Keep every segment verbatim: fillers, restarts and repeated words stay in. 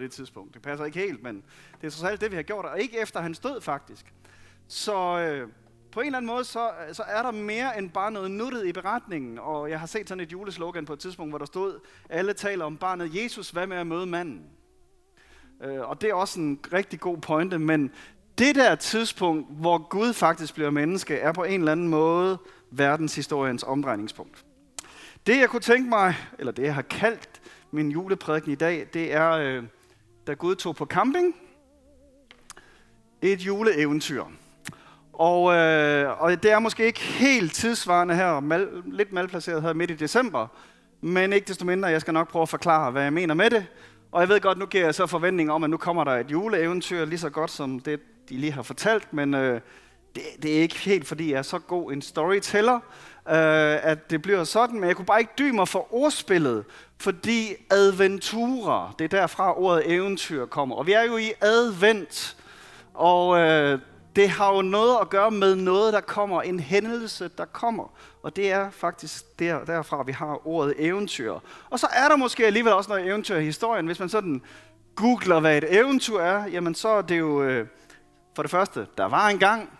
det tidspunkt. Det passer ikke helt, men det er trods alt det, vi har gjort, og ikke efter hans død faktisk. Så øh, på en eller anden måde, så, så er der mere end bare noget nuttet i beretningen, og jeg har set sådan et juleslogan på et tidspunkt, hvor der stod, alle taler om barnet Jesus, hvad med at møde manden? Øh, og det er også en rigtig god pointe, men det der tidspunkt, hvor Gud faktisk bliver menneske, er på en eller anden måde verdenshistoriens omdrejningspunkt. Det jeg kunne tænke mig, eller det jeg har kaldt min juleprædiken i dag, det er, øh, da Gud tog på camping, et juleeventyr. Og, øh, og det er måske ikke helt tidsvarende her, mal, lidt malplaceret her midt i december, men ikke desto mindre, jeg skal nok prøve at forklare, hvad jeg mener med det. Og jeg ved godt, nu giver jeg så forventninger om, at nu kommer der et juleeventyr, lige så godt som det, de lige har fortalt, men øh, det, det er ikke helt, fordi jeg er så god en storyteller, øh, at det bliver sådan, men jeg kunne bare ikke dy mig for ordspillet, fordi adventurer, det er derfra ordet eventyr kommer. Og vi er jo i advent, og øh, det har jo noget at gøre med noget, der kommer, en hændelse, der kommer. Og det er faktisk der, derfra, vi har ordet eventyr. Og så er der måske alligevel også noget eventyr i historien. Hvis man sådan googler, hvad et eventyr er, jamen så er det jo øh, for det første, der var engang,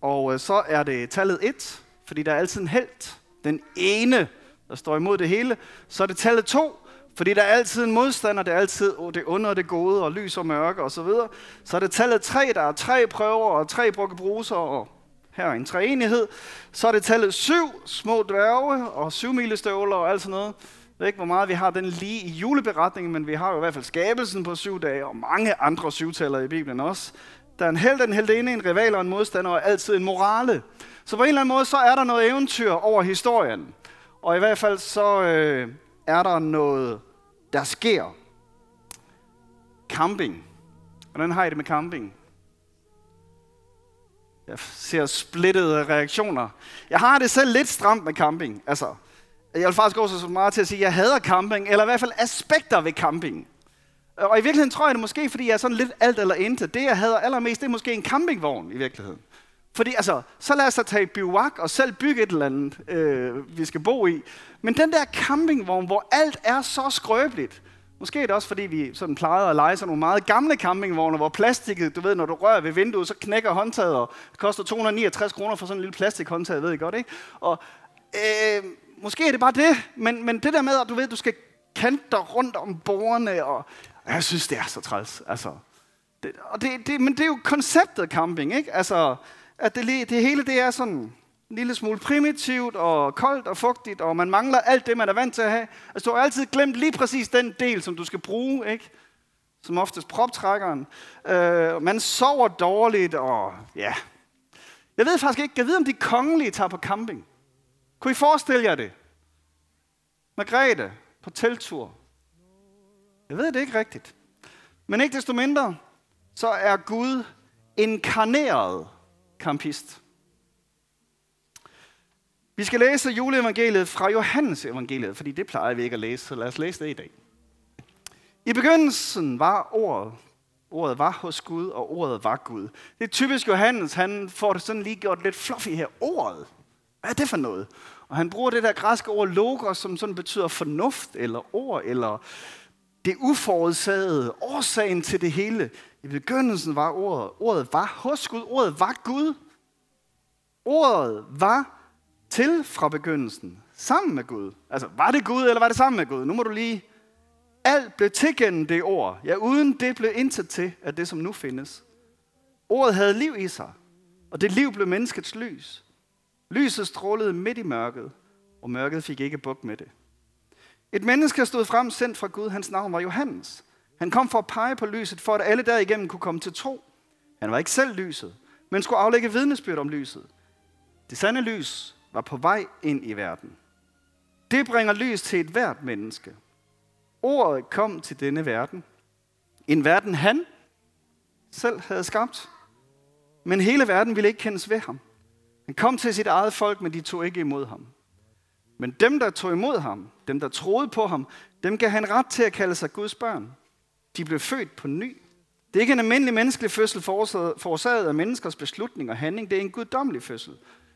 og øh, så er det tallet et, fordi der er altid en helt, den ene, der står imod det hele. Så er det tallet to, fordi der er altid en modstander, det er altid oh, det onde og det gode, og lys og mørke osv. Så, så er det tallet tre, der er tre prøver og tre brukkebruser, og her er en treenighed. Så er det tallet syv, små dværge og syv milestøvler og alt sådan noget. Jeg ved ikke, hvor meget vi har den lige i juleberetningen, men vi har jo i hvert fald skabelsen på syv dage, og mange andre syvtaller i Bibelen også. Der er en held, en heldinde, en rival og en modstander, og altid en morale. Så på en eller anden måde, så er der noget eventyr over historien. Og i hvert fald så øh, er der noget, der sker. Camping. Hvordan har I det med camping? Jeg ser splittede reaktioner. Jeg har det selv lidt stramt med camping. Altså, jeg vil faktisk gå så meget til at sige, at jeg hader camping, eller i hvert fald aspekter ved camping. Og i virkeligheden tror jeg det måske, fordi jeg er sådan lidt alt eller intet. Det, jeg hader allermest, det er måske en campingvogn i virkeligheden. Fordi altså, så lad os da tage bivak og selv bygge et eller andet, øh, vi skal bo i. Men den der campingvogn, hvor alt er så skrøbeligt. Måske er det også, fordi vi sådan plejede at lege sådan nogle meget gamle campingvogne, hvor plastikket, du ved, når du rører ved vinduet, så knækker håndtaget, og det koster to hundrede og niogtres kroner for sådan en lille plastikhåndtag, ved I godt, ikke? Og øh, måske er det bare det, men, men det der med, at du ved, du skal kante dig rundt om bordene, og jeg synes, det er så træls, altså. Det, og det, det, men det er jo konceptet camping, ikke? Altså, at det, det hele det er sådan en lille smule primitivt og koldt og fugtigt, og man mangler alt det, man er vant til at have. Altså, du har altid glemt lige præcis den del, som du skal bruge, ikke? Som oftest proptrækkeren. Øh, man sover dårligt, og ja. Jeg ved faktisk ikke, jeg ved, om de kongelige tager på camping. Kunne I forestille jer det? Margrethe på teltur. Jeg ved det ikke rigtigt. Men ikke desto mindre, så er Gud inkarneret campist. Vi skal læse juleevangeliet fra Johannes evangeliet, fordi det plejer vi ikke at læse, så lad os læse det i dag. I begyndelsen var ordet. Ordet var hos Gud, og ordet var Gud. Det er typisk Johannes, han får det sådan lige gjort lidt fluffy her. Ordet, hvad er det for noget? Og han bruger det der græske ord logos, som sådan betyder fornuft, eller ord, eller det uforudsagede, årsagen til det hele. I begyndelsen var ordet. Ordet var hos Gud. Ordet var Gud. Ordet var til fra begyndelsen. Sammen med Gud. Altså, var det Gud, eller var det sammen med Gud? Nu må du lige... Alt blev til gennem det ord. Ja, uden det blev intet til af det, som nu findes. Ordet havde liv i sig. Og det liv blev menneskets lys. Lyset strålede midt i mørket. Og mørket fik ikke bugt med det. Et menneske stod frem, sendt fra Gud. Hans navn var Johannes. Han kom for at pege på lyset, for at alle derigennem kunne komme til tro. Han var ikke selv lyset, men skulle aflægge vidnesbyrd om lyset. Det sande lys var på vej ind i verden. Det bringer lys til et hvert menneske. Ordet kom til denne verden. En verden han selv havde skabt. Men hele verden ville ikke kendes ved ham. Han kom til sit eget folk, men de tog ikke imod ham. Men dem, der tog imod ham, dem, der troede på ham, dem gav han ret til at kalde sig Guds børn. De blev født på ny. Det er ikke en almindelig menneskelig fødsel forårsaget af menneskers beslutning og handling. Det er en guddommelig fødsel.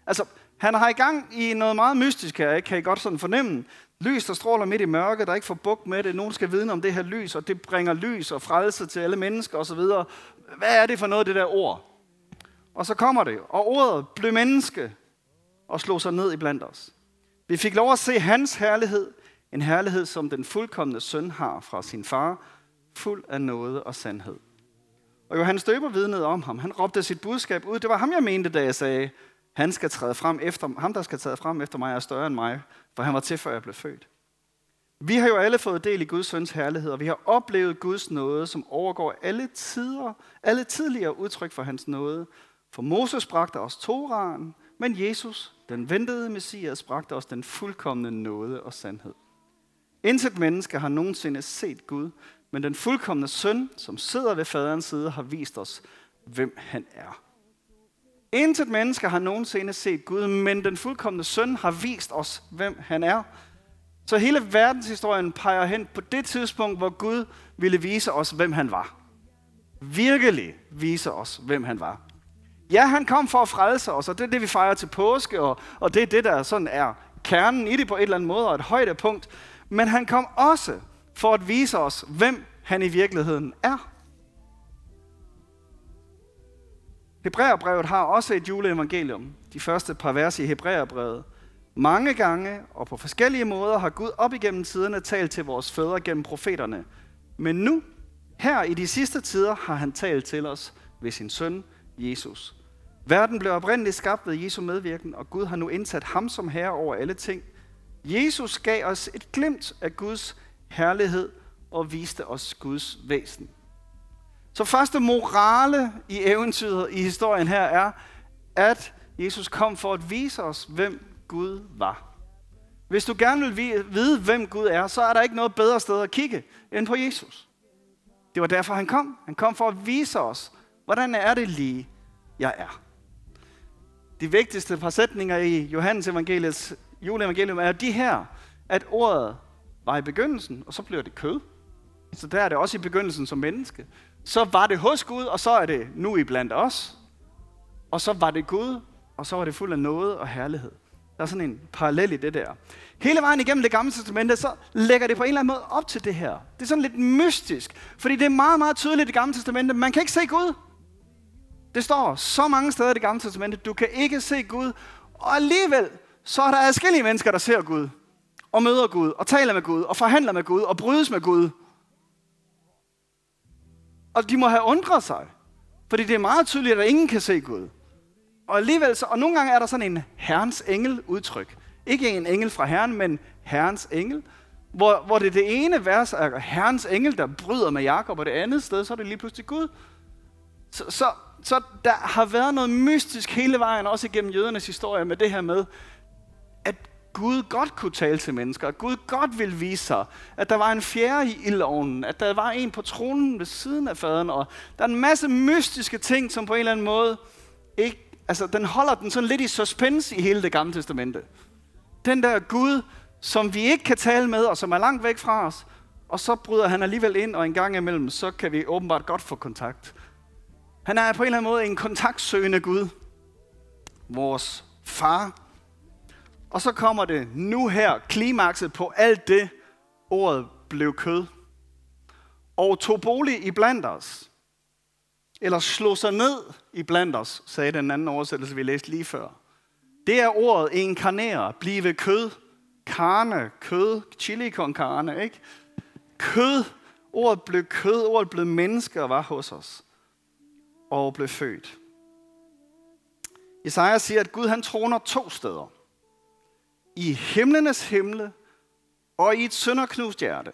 Altså, han har i gang i noget meget mystisk her, kan I godt sådan fornemme. Lys, der stråler midt i mørket, der ikke får bugt med det. Nogen skal vide om det her lys, og det bringer lys og frelse til alle mennesker osv. Hvad er det for noget, det der ord? Og så kommer det, og ordet blev menneske og slog sig ned iblandt os. Vi fik lov at se hans herlighed, en herlighed, som den fuldkomne søn har fra sin far, fuld af nåde og sandhed. Og Johannes Døber vidnede om ham. Han råbte sit budskab ud. Det var ham, jeg mente, da jeg sagde, han skal træde frem efter, ham, der skal træde frem efter mig, er større end mig, for han var til, før jeg blev født. Vi har jo alle fået del i Guds søns herlighed, og vi har oplevet Guds nåde, som overgår alle tider, alle tidligere udtryk for hans nåde. For Moses bragte os Toraen, men Jesus, den ventede Messias, bragte os den fuldkomne nåde og sandhed. Intet menneske har nogensinde set Gud, men den fuldkomne søn, som sidder ved faderens side, har vist os, hvem han er. Intet menneske har nogensinde set Gud, men den fuldkomne søn har vist os, hvem han er. Så hele verdenshistorien peger hen på det tidspunkt, hvor Gud ville vise os, hvem han var. Virkelig vise os, hvem han var. Ja, han kom for at frelse os, og det er det, vi fejrer til påske, og, og det er det, der sådan er kernen i det på et eller andet måde, og et højdepunkt. Men han kom også for at vise os, hvem han i virkeligheden er. Hebræerbrevet har også et juleevangelium. De første par vers i Hebræerbrevet. Mange gange og på forskellige måder har Gud op igennem tiderne talt til vores fædre gennem profeterne. Men nu, her i de sidste tider, har han talt til os ved sin søn, Jesus. Verden blev oprindeligt skabt ved Jesu medvirken, og Gud har nu indsat ham som herre over alle ting. Jesus gav os et glimt af Guds herlighed og viste os Guds væsen. Så første morale i eventyret i historien her er, at Jesus kom for at vise os, hvem Gud var. Hvis du gerne vil vide, hvem Gud er, så er der ikke noget bedre sted at kigge end på Jesus. Det var derfor, han kom. Han kom for at vise os, hvordan er det lige, jeg er. De vigtigste par sætninger i Johannes evangeliets juleevangelium er de her, at ordet var i begyndelsen, og så bliver det kød. Så der er det også i begyndelsen som menneske. Så var det hos Gud, og så er det nu iblandt os. Og så var det Gud, og så var det fuld af nåde og herlighed. Der er sådan en parallel i det der. Hele vejen igennem det gamle testamente, så lægger det på en eller anden måde op til det her. Det er sådan lidt mystisk, fordi det er meget, meget tydeligt i det gamle testamente. Man kan ikke se Gud. Det står så mange steder i det gamle testamente, du kan ikke se Gud. Og alligevel, så er der adskillige mennesker, der ser Gud, og møder Gud, og taler med Gud, og forhandler med Gud, og brydes med Gud. Og de må have undret sig, fordi det er meget tydeligt, at ingen kan se Gud. Og alligevel så, og nogle gange er der sådan en Herrens engel udtryk. Ikke en engel fra Herren, men Herrens engel. Hvor, hvor det det ene vers er Herrens engel, der bryder med Jakob, og det andet sted, så er det lige pludselig Gud. Så, så, så der har været noget mystisk hele vejen, også igennem jødernes historie, med det her med, at Gud godt kunne tale til mennesker, at Gud godt ville vise sig, at der var en fjerde i ildovnen, at der var en på tronen ved siden af faderen, og der er en masse mystiske ting, som på en eller anden måde ikke, altså den holder den sådan lidt i suspense i hele det gamle testamente. Den der Gud, som vi ikke kan tale med, og som er langt væk fra os, og så bryder han alligevel ind, og en gang imellem, så kan vi åbenbart godt få kontakt. Han er på en eller anden måde en kontaktsøgende Gud, vores far. Og så kommer det nu her, klimakset på alt det, ordet blev kød. Og tog bolig iblandt os. Eller slog sig ned iblandt os, sagde den anden oversættelse, vi læste lige før. Det er ordet inkarnere, blive kød. Karne, kød, chili con carne, ikke? Kød, ordet blev kød, ordet blev menneske og var hos os. Og blev født. Jesaja siger, at Gud han troner to steder. I himlenes himle og i et sønderknust hjerte.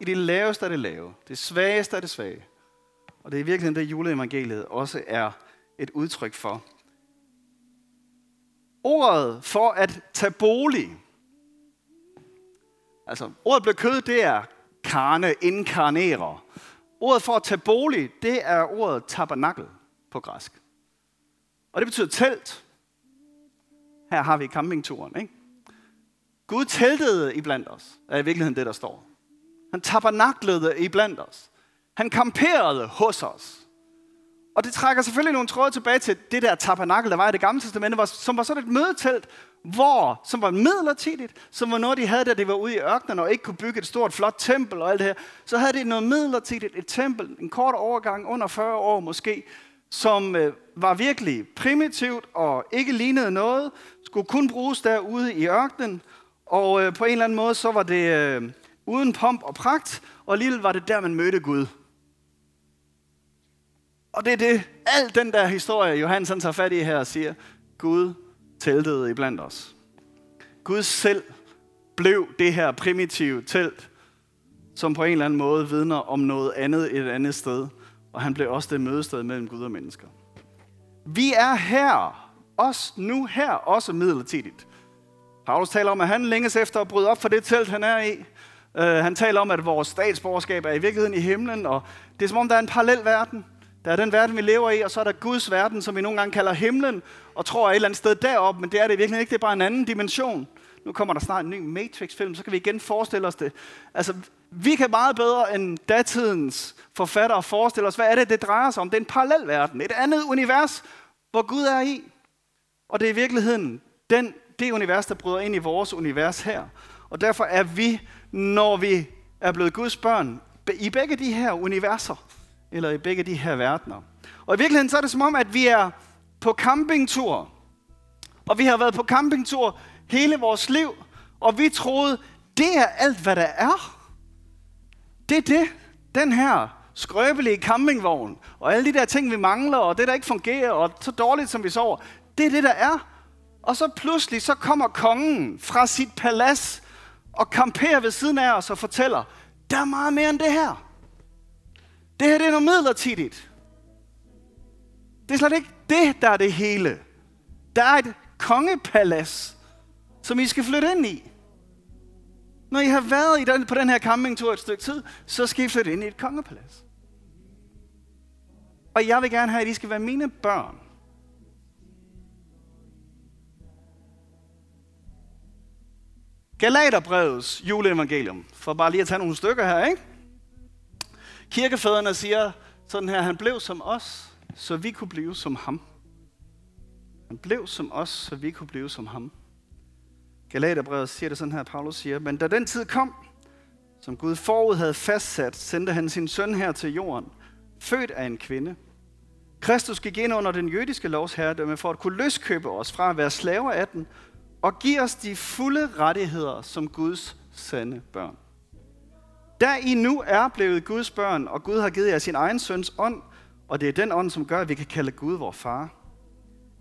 I det laveste af det lave. Det svageste af det svage. Og det er i virkeligheden det, juleevangeliet også er et udtryk for. Ordet for at tage bolig. Altså, ordet blev kød, det er karne, inkarnere. Ordet for at tage bolig, det er ordet tabernakel på græsk. Og det betyder telt. Her har vi campingturen, ikke? Gud teltede iblandt os, er i virkeligheden det, der står. Han tabernaklede iblandt os. Han kamperede hos os. Og det trækker selvfølgelig nogle tråde tilbage til det der tabernakel, der var i Det Gamle Testament, som var sådan et mødetelt, hvor, som var midlertidigt, som var noget, de havde, da de var ude i ørkenen og ikke kunne bygge et stort, flot tempel og alt det her. Så havde de noget midlertidigt, et tempel, en kort overgang, under fyrre år måske, som øh, var virkelig primitivt og ikke lignede noget, skulle kun bruges derude i ørkenen, og øh, på en eller anden måde, så var det øh, uden pomp og pragt, og alligevel var det der, man mødte Gud. Og det er det, al den der historie, Johannes tager fat i her og siger, Gud teltede iblandt os. Gud selv blev det her primitive telt, som på en eller anden måde vidner om noget andet et andet sted. Og han blev også det mødested mellem Gud og mennesker. Vi er her, også nu her, også midlertidigt. Paulus taler om, at han længes efter at bryde op for det telt, han er i. Uh, han taler om, at vores statsborgerskab er i virkeligheden i himlen, og det er som om, der er en parallel verden. Der er den verden, vi lever i, og så er der Guds verden, som vi nogle gange kalder himlen, og tror er et eller andet sted deroppe, men det er det virkelig ikke. Det er bare en anden dimension. Nu kommer der snart en ny Matrix-film, så kan vi igen forestille os det. Altså, vi kan meget bedre end datidens forfattere forestille os, hvad er det, det drejer sig om? Det er en parallel verden, et andet univers, hvor Gud er i. Og det er i virkeligheden den, det univers, der bryder ind i vores univers her. Og derfor er vi, når vi er blevet Guds børn, i begge de her universer, eller i begge de her verdener. Og i virkeligheden så er det som om, at vi er på campingtur. Og vi har været på campingtur hele vores liv. Og vi troede, det er alt, hvad der er. Det er det. Den her skrøbelige campingvogn, og alle de der ting, vi mangler, og det, der ikke fungerer, og så dårligt, som vi sover. Det er det, der er. Og så pludselig, så kommer kongen fra sit palads og camperer ved siden af os og fortæller, der er meget mere end det her. Det her, det er noget midlertidigt. Det er slet ikke det, der er det hele. Der er et kongepalads, som I skal flytte ind i. Når I har været i den, på den her campingtur et stykke tid, så skal I flytte ind i et kongepalads. Og jeg vil gerne have, at I skal være mine børn. Galaterbrevets juleevangelium. For bare lige at tage nogle stykker her, ikke? Kirkefædrene siger sådan her, han blev som os, så vi kunne blive som ham. Han blev som os, så vi kunne blive som ham. Galaterbrevet siger det sådan her, Paulus siger, men da den tid kom, som Gud forud havde fastsat, sendte han sin søn her til jorden, født af en kvinde. Kristus gik ind under den jødiske lovs herredømme for at kunne løskøbe os fra at være slaver af den, og give os de fulde rettigheder som Guds sande børn. Der I nu er blevet Guds børn, og Gud har givet jer sin egen søns ånd, og det er den ånd, som gør, at vi kan kalde Gud vor far.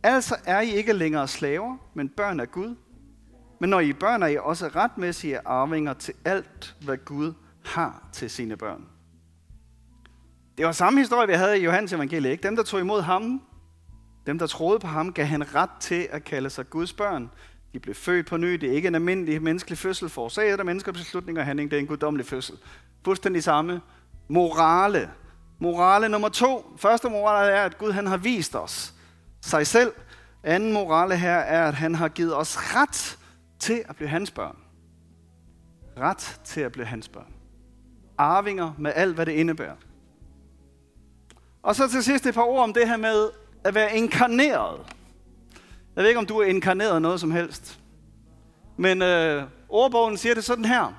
Altså er I ikke længere slaver, men børn af Gud. Men når I er børn, er I også retmæssige arvinger til alt, hvad Gud har til sine børn. Det var samme historie, vi havde i Johannes evangeliet, ikke? Dem, der tog imod ham, dem, der troede på ham, gav han ret til at kalde sig Guds børn. De blev født på ny. Det er ikke en almindelig menneskelig fødsel forårsaget af menneskers beslutning og handling. Det er en guddommelig fødsel. Fuldstændig samme. Morale. Morale nummer to. Første morale er, at Gud han har vist os sig selv. Anden morale her er, at han har givet os ret til at blive hans børn. Ret til at blive hans børn. Arvinger med alt, hvad det indebærer. Og så til sidst et par ord om det her med at være inkarneret. Jeg ved ikke, om du er inkarneret noget som helst. Men øh, ordbogen siger det sådan her.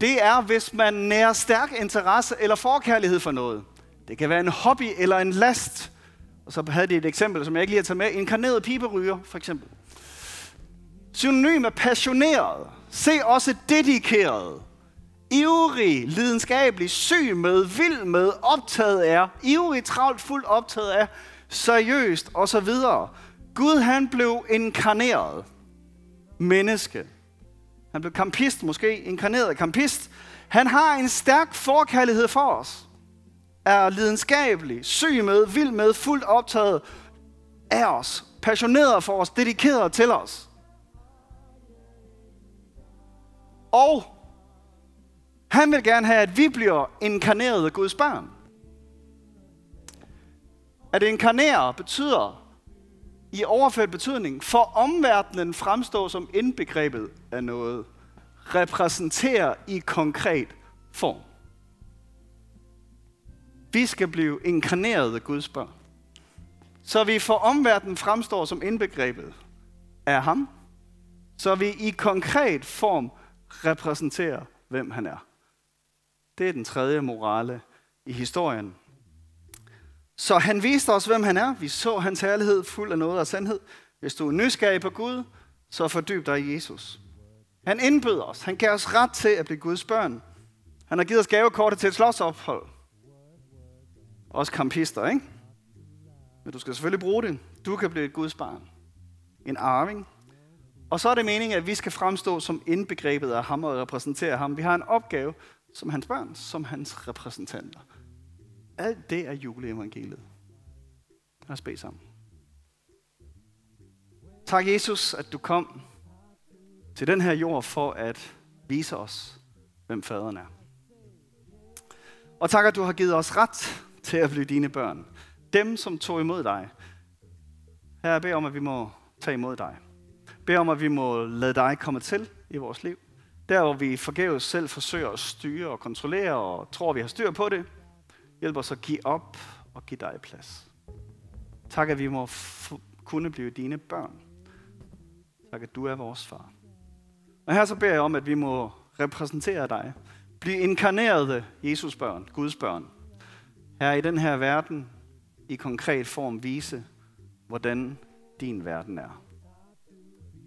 Det er, hvis man nærer stærk interesse eller forkærlighed for noget. Det kan være en hobby eller en last. Og så havde de et eksempel, som jeg ikke lige har taget med. Inkarneret piberyger, for eksempel. Synonym er passioneret. Se også dedikeret. Ivrig, lidenskabelig, syg med, vild med, optaget af. Ivrig, travlt, fuldt optaget af. Seriøst, og så videre. Gud, han blev inkarneret menneske. Han blev kampist måske, inkarneret kampist. Han har en stærk forkærlighed for os. Er lidenskabelig, syg med, vild med, fuldt optaget af os. Passioneret for os, dedikeret til os. Og han vil gerne have, at vi bliver inkarnerede Guds børn. At inkarnere betyder i overført betydning, for omverdenen fremstår som indbegrebet af noget, repræsenterer i konkret form. Vi skal blive inkarnerede Guds børn. så vi for omverdenen fremstår som indbegrebet af ham, så vi i konkret form repræsenterer, hvem han er. Det er den tredje morale i historien. Så han viste os, hvem han er. Vi så hans herlighed fuld af noget og sandhed. Hvis du er nysgerrig på Gud, så fordyb dig i Jesus. Han indbyder os. Han giver os ret til at blive Guds børn. Han har givet os gavekortet til et slotsophold. Også kampister, ikke? Men du skal selvfølgelig bruge det. Du kan blive et Guds barn. En arving. Og så er det meningen, at vi skal fremstå som indbegrebet af ham og repræsentere ham. Vi har en opgave som hans børn, som hans repræsentanter. Alt det er juleevangeliet. Lad os bede sammen. Tak, Jesus, at du kom til den her jord for at vise os, hvem faderen er. Og tak, at du har givet os ret til at blive dine børn. Dem, som tog imod dig. Herre, jeg beder om, at vi må tage imod dig. Bed om, at vi må lade dig komme til i vores liv. Der, hvor vi forgæves selv forsøger at styre og kontrollere og tror, vi har styr på det. Hjælp os at give op og give dig plads. Tak, at vi må f- kunne blive dine børn. Tak, at du er vores far. Og her så beder jeg om, at vi må repræsentere dig. Bliv inkarnerede Jesus børn, Guds børn. Her i den her verden, i konkret form vise, hvordan din verden er.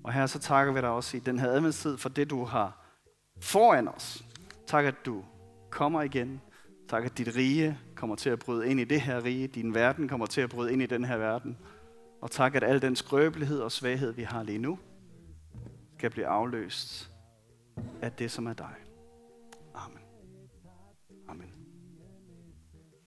Og her så takker vi dig også i den her adventstid for det, du har foran os. Tak, at du kommer igen. Tak, at dit rige kommer til at bryde ind i det her rige. Din verden kommer til at bryde ind i den her verden. Og tak, at al den skrøbelighed og svaghed, vi har lige nu, skal blive afløst af det, som er dig.